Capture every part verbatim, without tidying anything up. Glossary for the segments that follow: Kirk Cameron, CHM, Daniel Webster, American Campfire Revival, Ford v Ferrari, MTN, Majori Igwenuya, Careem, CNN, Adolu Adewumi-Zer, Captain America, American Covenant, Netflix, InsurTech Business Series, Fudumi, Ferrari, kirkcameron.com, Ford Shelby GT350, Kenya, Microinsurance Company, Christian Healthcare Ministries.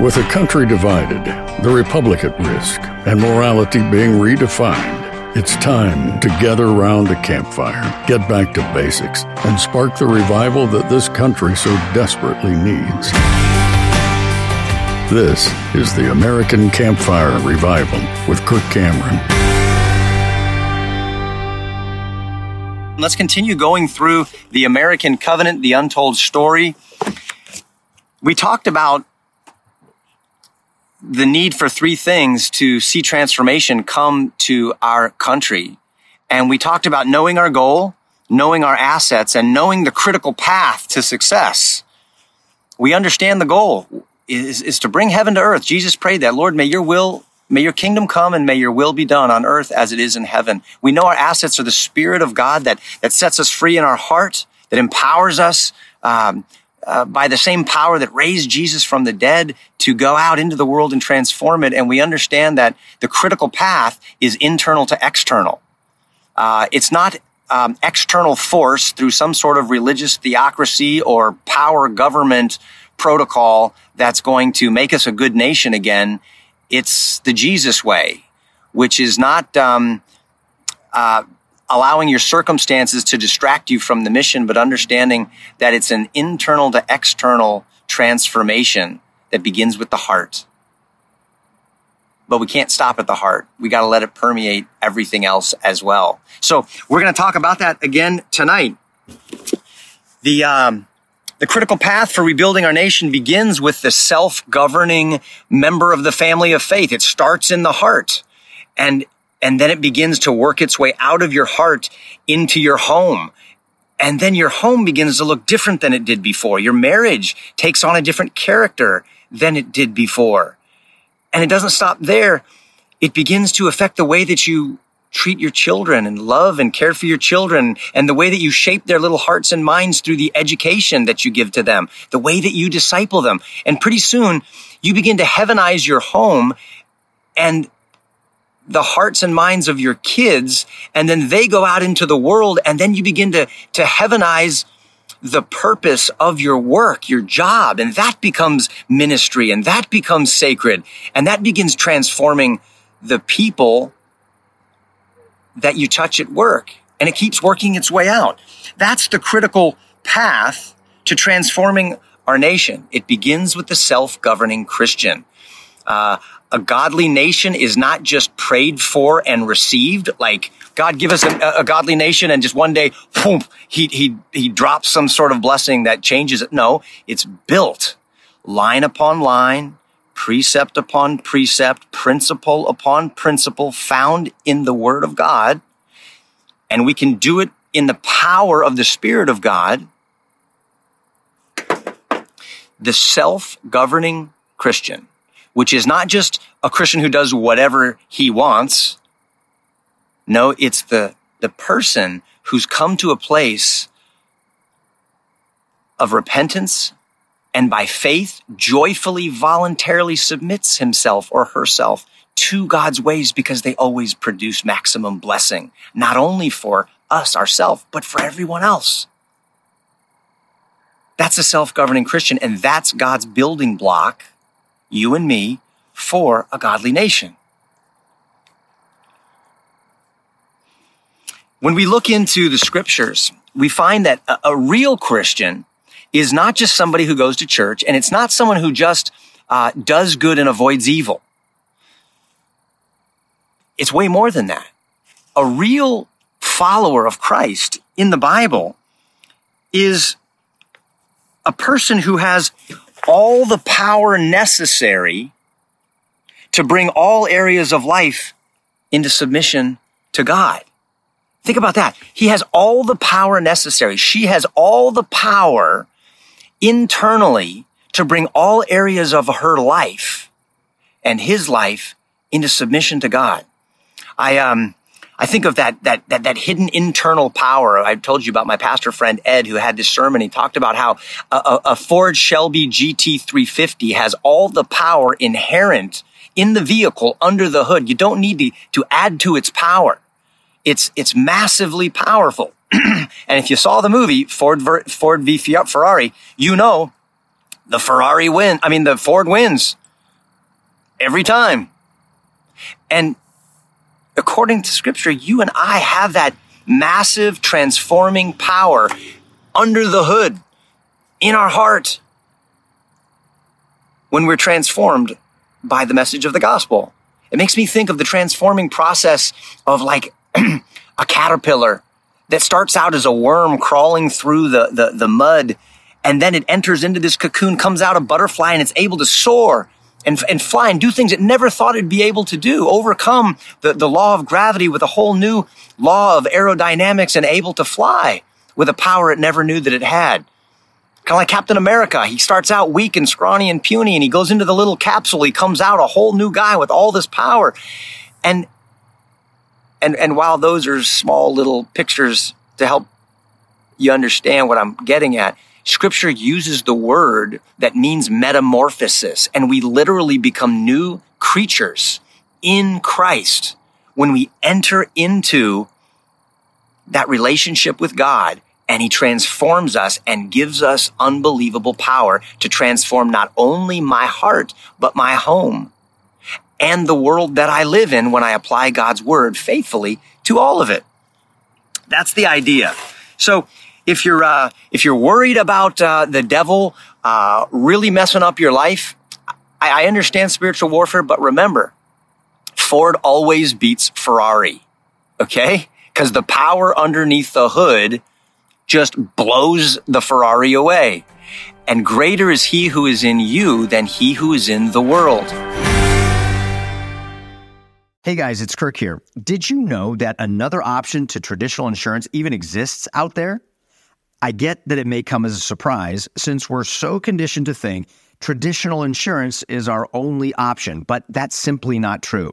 With a country divided, the republic at risk, and morality being redefined, it's time to gather around the campfire, get back to basics, and spark the revival that this country so desperately needs. This is the American Campfire Revival with Kirk Cameron. Let's continue going through the American Covenant, the untold story. We talked about the need for three things to see transformation come to our country. And we talked about knowing our goal, knowing our assets, and knowing the critical path to success. We understand the goal is, is to bring heaven to earth. Jesus prayed that, Lord, may your will May your kingdom come and may your will be done on earth as it is in heaven. We know our assets are the Spirit of God that, that sets us free in our heart, that empowers us um, uh, by the same power that raised Jesus from the dead to go out into the world and transform it. And we understand that the critical path is internal to external. Uh, it's not um, external force through some sort of religious theocracy or power government protocol that's going to make us a good nation again. It's the Jesus way, which is not um, uh, allowing your circumstances to distract you from the mission, but understanding that it's an internal to external transformation that begins with the heart. But we can't stop at the heart. We got to let it permeate everything else as well. So we're going to talk about that again tonight. The um, The critical path for rebuilding our nation begins with the self-governing member of the family of faith. It starts in the heart, and and then it begins to work its way out of your heart into your home. And then your home begins to look different than it did before. Your marriage takes on a different character than it did before. And it doesn't stop there. It begins to affect the way that you treat your children and love and care for your children, and the way that you shape their little hearts and minds through the education that you give to them, the way that you disciple them. And pretty soon you begin to heavenize your home and the hearts and minds of your kids. And then they go out into the world, and then you begin to, to heavenize the purpose of your work, your job. And that becomes ministry, and that becomes sacred. And that begins transforming the people that you touch at work, and it keeps working its way out. That's the critical path to transforming our nation. It begins with the self-governing Christian. Uh, a godly nation is not just prayed for and received, like God give us a, a godly nation and just one day, boom, he, he, he drops some sort of blessing that changes it. No, it's built line upon line, precept upon precept, principle upon principle, found in the Word of God. And we can do it in the power of the Spirit of God. The self-governing Christian, which is not just a Christian who does whatever he wants. No, it's the, the person who's come to a place of repentance, and by faith, joyfully, voluntarily submits himself or herself to God's ways, because they always produce maximum blessing, not only for us, ourselves, but for everyone else. That's a self-governing Christian, and that's God's building block, you and me, for a godly nation. When we look into the scriptures, we find that a, a real Christian is not just somebody who goes to church, and it's not someone who just uh, does good and avoids evil. It's way more than that. A real follower of Christ in the Bible is a person who has all the power necessary to bring all areas of life into submission to God. Think about that. He has all the power necessary. She has all the power internally to bring all areas of her life and his life into submission to God. I um I think of that that that that hidden internal power. I told you about my pastor friend Ed, who had this sermon. He talked about how a, a Ford Shelby G T three fifty has all the power inherent in the vehicle under the hood. You don't need to, to add to its power. It's it's massively powerful. And if you saw the movie Ford Ford v Ferrari, you know the Ferrari win. I mean, the Ford wins. every time. And according to Scripture, you and I have that massive transforming power under the hood in our heart when we're transformed by the message of the gospel. It makes me think of the transforming process of like a caterpillar that starts out as a worm crawling through the, the, the mud, and then it enters into this cocoon, comes out a butterfly, and it's able to soar and, and fly and do things it never thought it'd be able to do, overcome the, the law of gravity with a whole new law of aerodynamics and able to fly with a power it never knew that it had. Kind of like Captain America. He starts out weak and scrawny and puny, and he goes into the little capsule. He comes out a whole new guy with all this power. And and and while those are small little pictures to help you understand what I'm getting at, Scripture uses the word that means metamorphosis, and we literally become new creatures in Christ when we enter into that relationship with God, and He transforms us and gives us unbelievable power to transform not only my heart, but my home and the world that I live in when I apply God's word faithfully to all of it. That's the idea. So if you're, uh, if you're worried about uh, the devil uh, really messing up your life, I, I understand spiritual warfare, but remember, Ford always beats Ferrari, okay? Because the power underneath the hood just blows the Ferrari away. And greater is He who is in you than he who is in the world. Hey guys, it's Kirk here. Did you know that another option to traditional insurance even exists out there? I get that it may come as a surprise since we're so conditioned to think traditional insurance is our only option, but that's simply not true.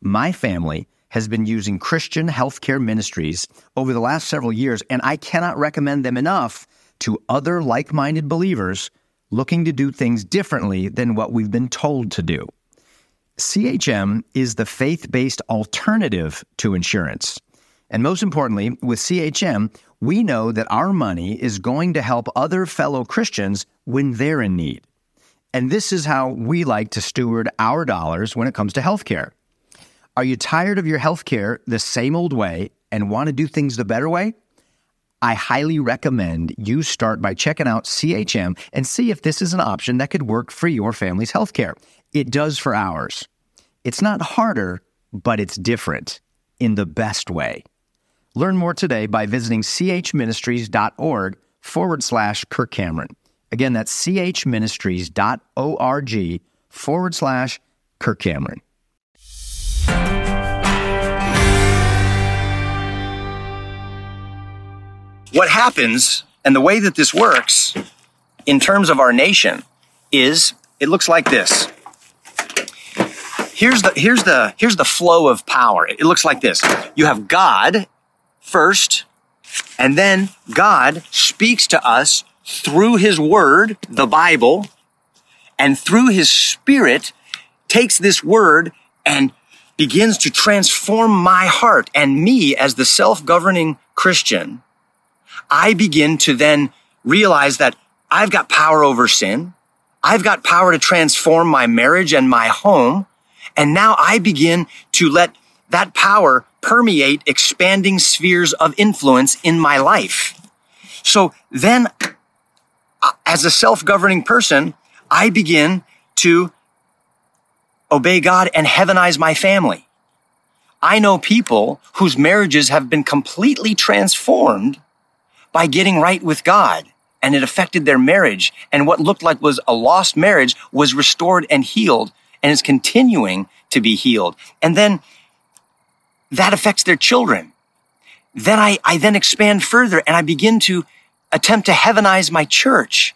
My family has been using Christian Healthcare Ministries over the last several years, and I cannot recommend them enough to other like-minded believers looking to do things differently than what we've been told to do. C H M is the faith-based alternative to insurance. And most importantly, with C H M, we know that our money is going to help other fellow Christians when they're in need. And this is how we like to steward our dollars when it comes to healthcare. Are you tired of your healthcare the same old way and want to do things the better way? I highly recommend you start by checking out C H M and see if this is an option that could work for your family's healthcare. It does for ours. It's not harder, but it's different in the best way. Learn more today by visiting chministries.org forward slash Kirk Cameron. Again, that's chministries.org forward slash Kirk Cameron. What happens, and the way that this works in terms of our nation, is it looks like this. Here's the here's the here's the flow of power. It looks like this. You have God first, and then God speaks to us through His Word, the Bible, and through His Spirit takes this Word and begins to transform my heart and me as the self-governing Christian. I begin to then realize that I've got power over sin. I've got power to transform my marriage and my home. And now I begin to let that power permeate expanding spheres of influence in my life. So then, as a self-governing person, I begin to obey God and heavenize my family. I know people whose marriages have been completely transformed by getting right with God, and it affected their marriage, and what looked like was a lost marriage was restored and healed and is continuing to be healed. And then that affects their children. Then I, I then expand further and I begin to attempt to heavenize my church,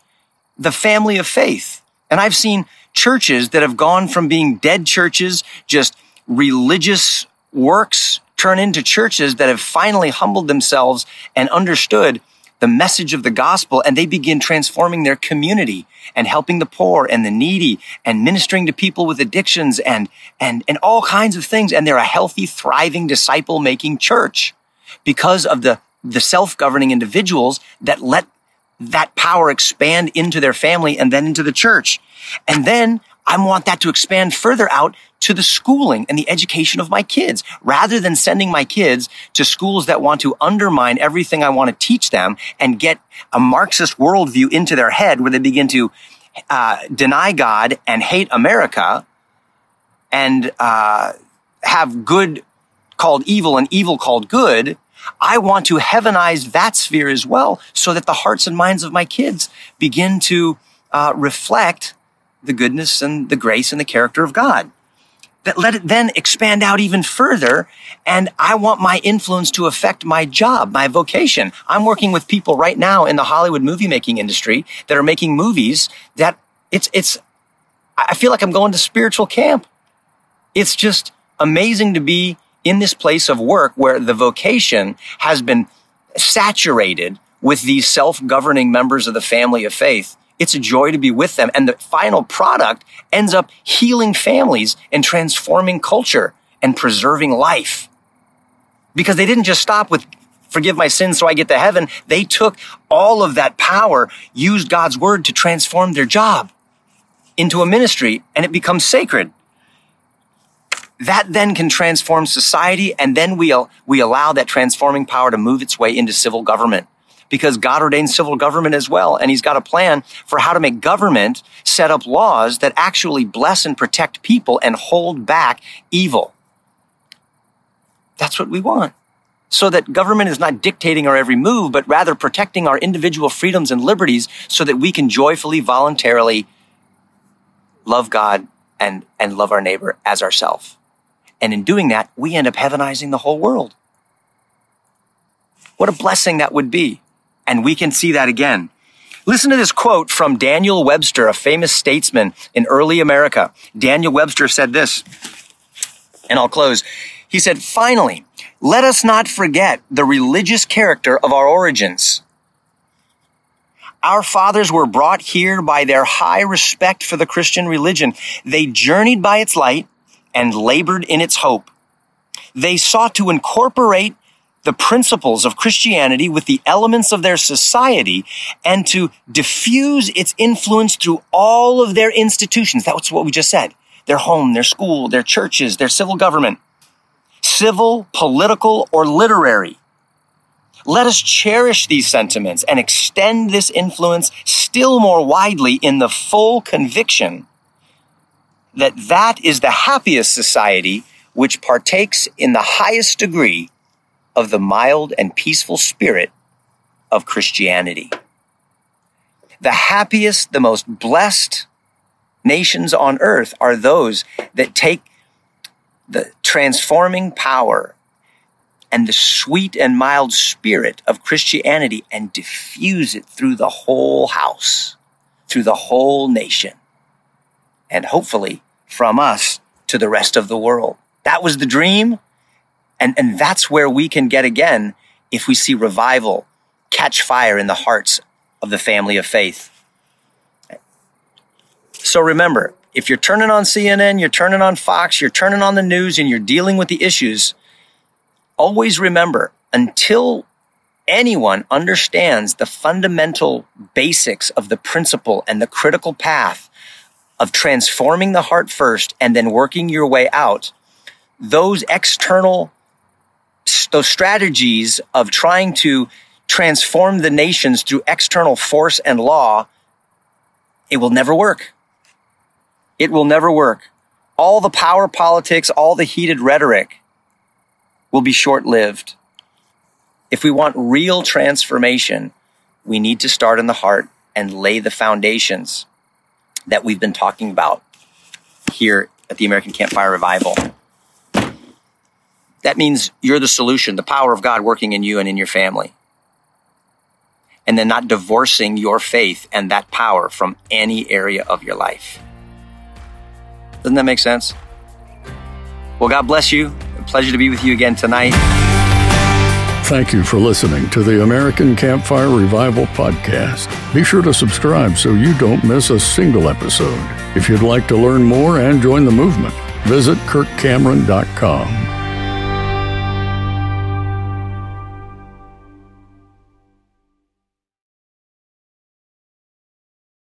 the family of faith. And I've seen churches that have gone from being dead churches, just religious works, turn into churches that have finally humbled themselves and understood the message of the gospel, and they begin transforming their community and helping the poor and the needy and ministering to people with addictions and and and all kinds of things. And they're a healthy, thriving, disciple-making church because of the, the self-governing individuals that let that power expand into their family and then into the church. And then I want that to expand further out to the schooling and the education of my kids, rather than sending my kids to schools that want to undermine everything I want to teach them and get a Marxist worldview into their head where they begin to uh, deny God and hate America and uh, have good called evil and evil called good. I want to heavenize that sphere as well, so that the hearts and minds of my kids begin to uh, reflect the goodness and the grace and the character of God. That let it then expand out even further. And I want my influence to affect my job, my vocation. I'm working with people right now in the Hollywood movie making industry that are making movies that it's, it's, I feel like I'm going to spiritual camp. It's just amazing to be in this place of work where the vocation has been saturated with these self-governing members of the family of faith. It's a joy to be with them. And the final product ends up healing families and transforming culture and preserving life. Because they didn't just stop with forgive my sins so I get to heaven. They took all of that power, used God's word to transform their job into a ministry, and it becomes sacred. That then can transform society, and then we, we allow that transforming power to move its way into civil government. Because God ordained civil government as well, and he's got a plan for how to make government set up laws that actually bless and protect people and hold back evil. That's what we want. So that government is not dictating our every move, but rather protecting our individual freedoms and liberties so that we can joyfully, voluntarily love God and, and love our neighbor as ourselves. And in doing that, we end up heavenizing the whole world. What a blessing that would be. And we can see that again. Listen to this quote from Daniel Webster, a famous statesman in early America. Daniel Webster said this, and I'll close. He said, "Finally, let us not forget the religious character of our origins. Our fathers were brought here by their high respect for the Christian religion. They journeyed by its light and labored in its hope. They sought to incorporate the principles of Christianity with the elements of their society and to diffuse its influence through all of their institutions." That's what we just said. Their home, their school, their churches, their civil government, civil, political, or literary. Let us cherish these sentiments and extend this influence still more widely in the full conviction that that is the happiest society which partakes in the highest degree of the mild and peaceful spirit of Christianity. The happiest, the most blessed nations on earth are those that take the transforming power and the sweet and mild spirit of Christianity and diffuse it through the whole house, through the whole nation, and hopefully from us to the rest of the world. That was the dream. And, and that's where we can get again if we see revival catch fire in the hearts of the family of faith. So remember, if you're turning on C N N, you're turning on Fox, you're turning on the news, and you're dealing with the issues, always remember, until anyone understands the fundamental basics of the principle and the critical path of transforming the heart first and then working your way out, those external those strategies of trying to transform the nations through external force and law, it will never work. It will never work. All the power politics, all the heated rhetoric will be short-lived. If we want real transformation, we need to start in the heart and lay the foundations that we've been talking about here at the American Campfire Revival. That means you're the solution, the power of God working in you and in your family. And then not divorcing your faith and that power from any area of your life. Doesn't that make sense? Well, God bless you. A pleasure to be with you again tonight. Thank you for listening to the American Campfire Revival podcast. Be sure to subscribe so you don't miss a single episode. If you'd like to learn more and join the movement, visit kirk cameron dot com.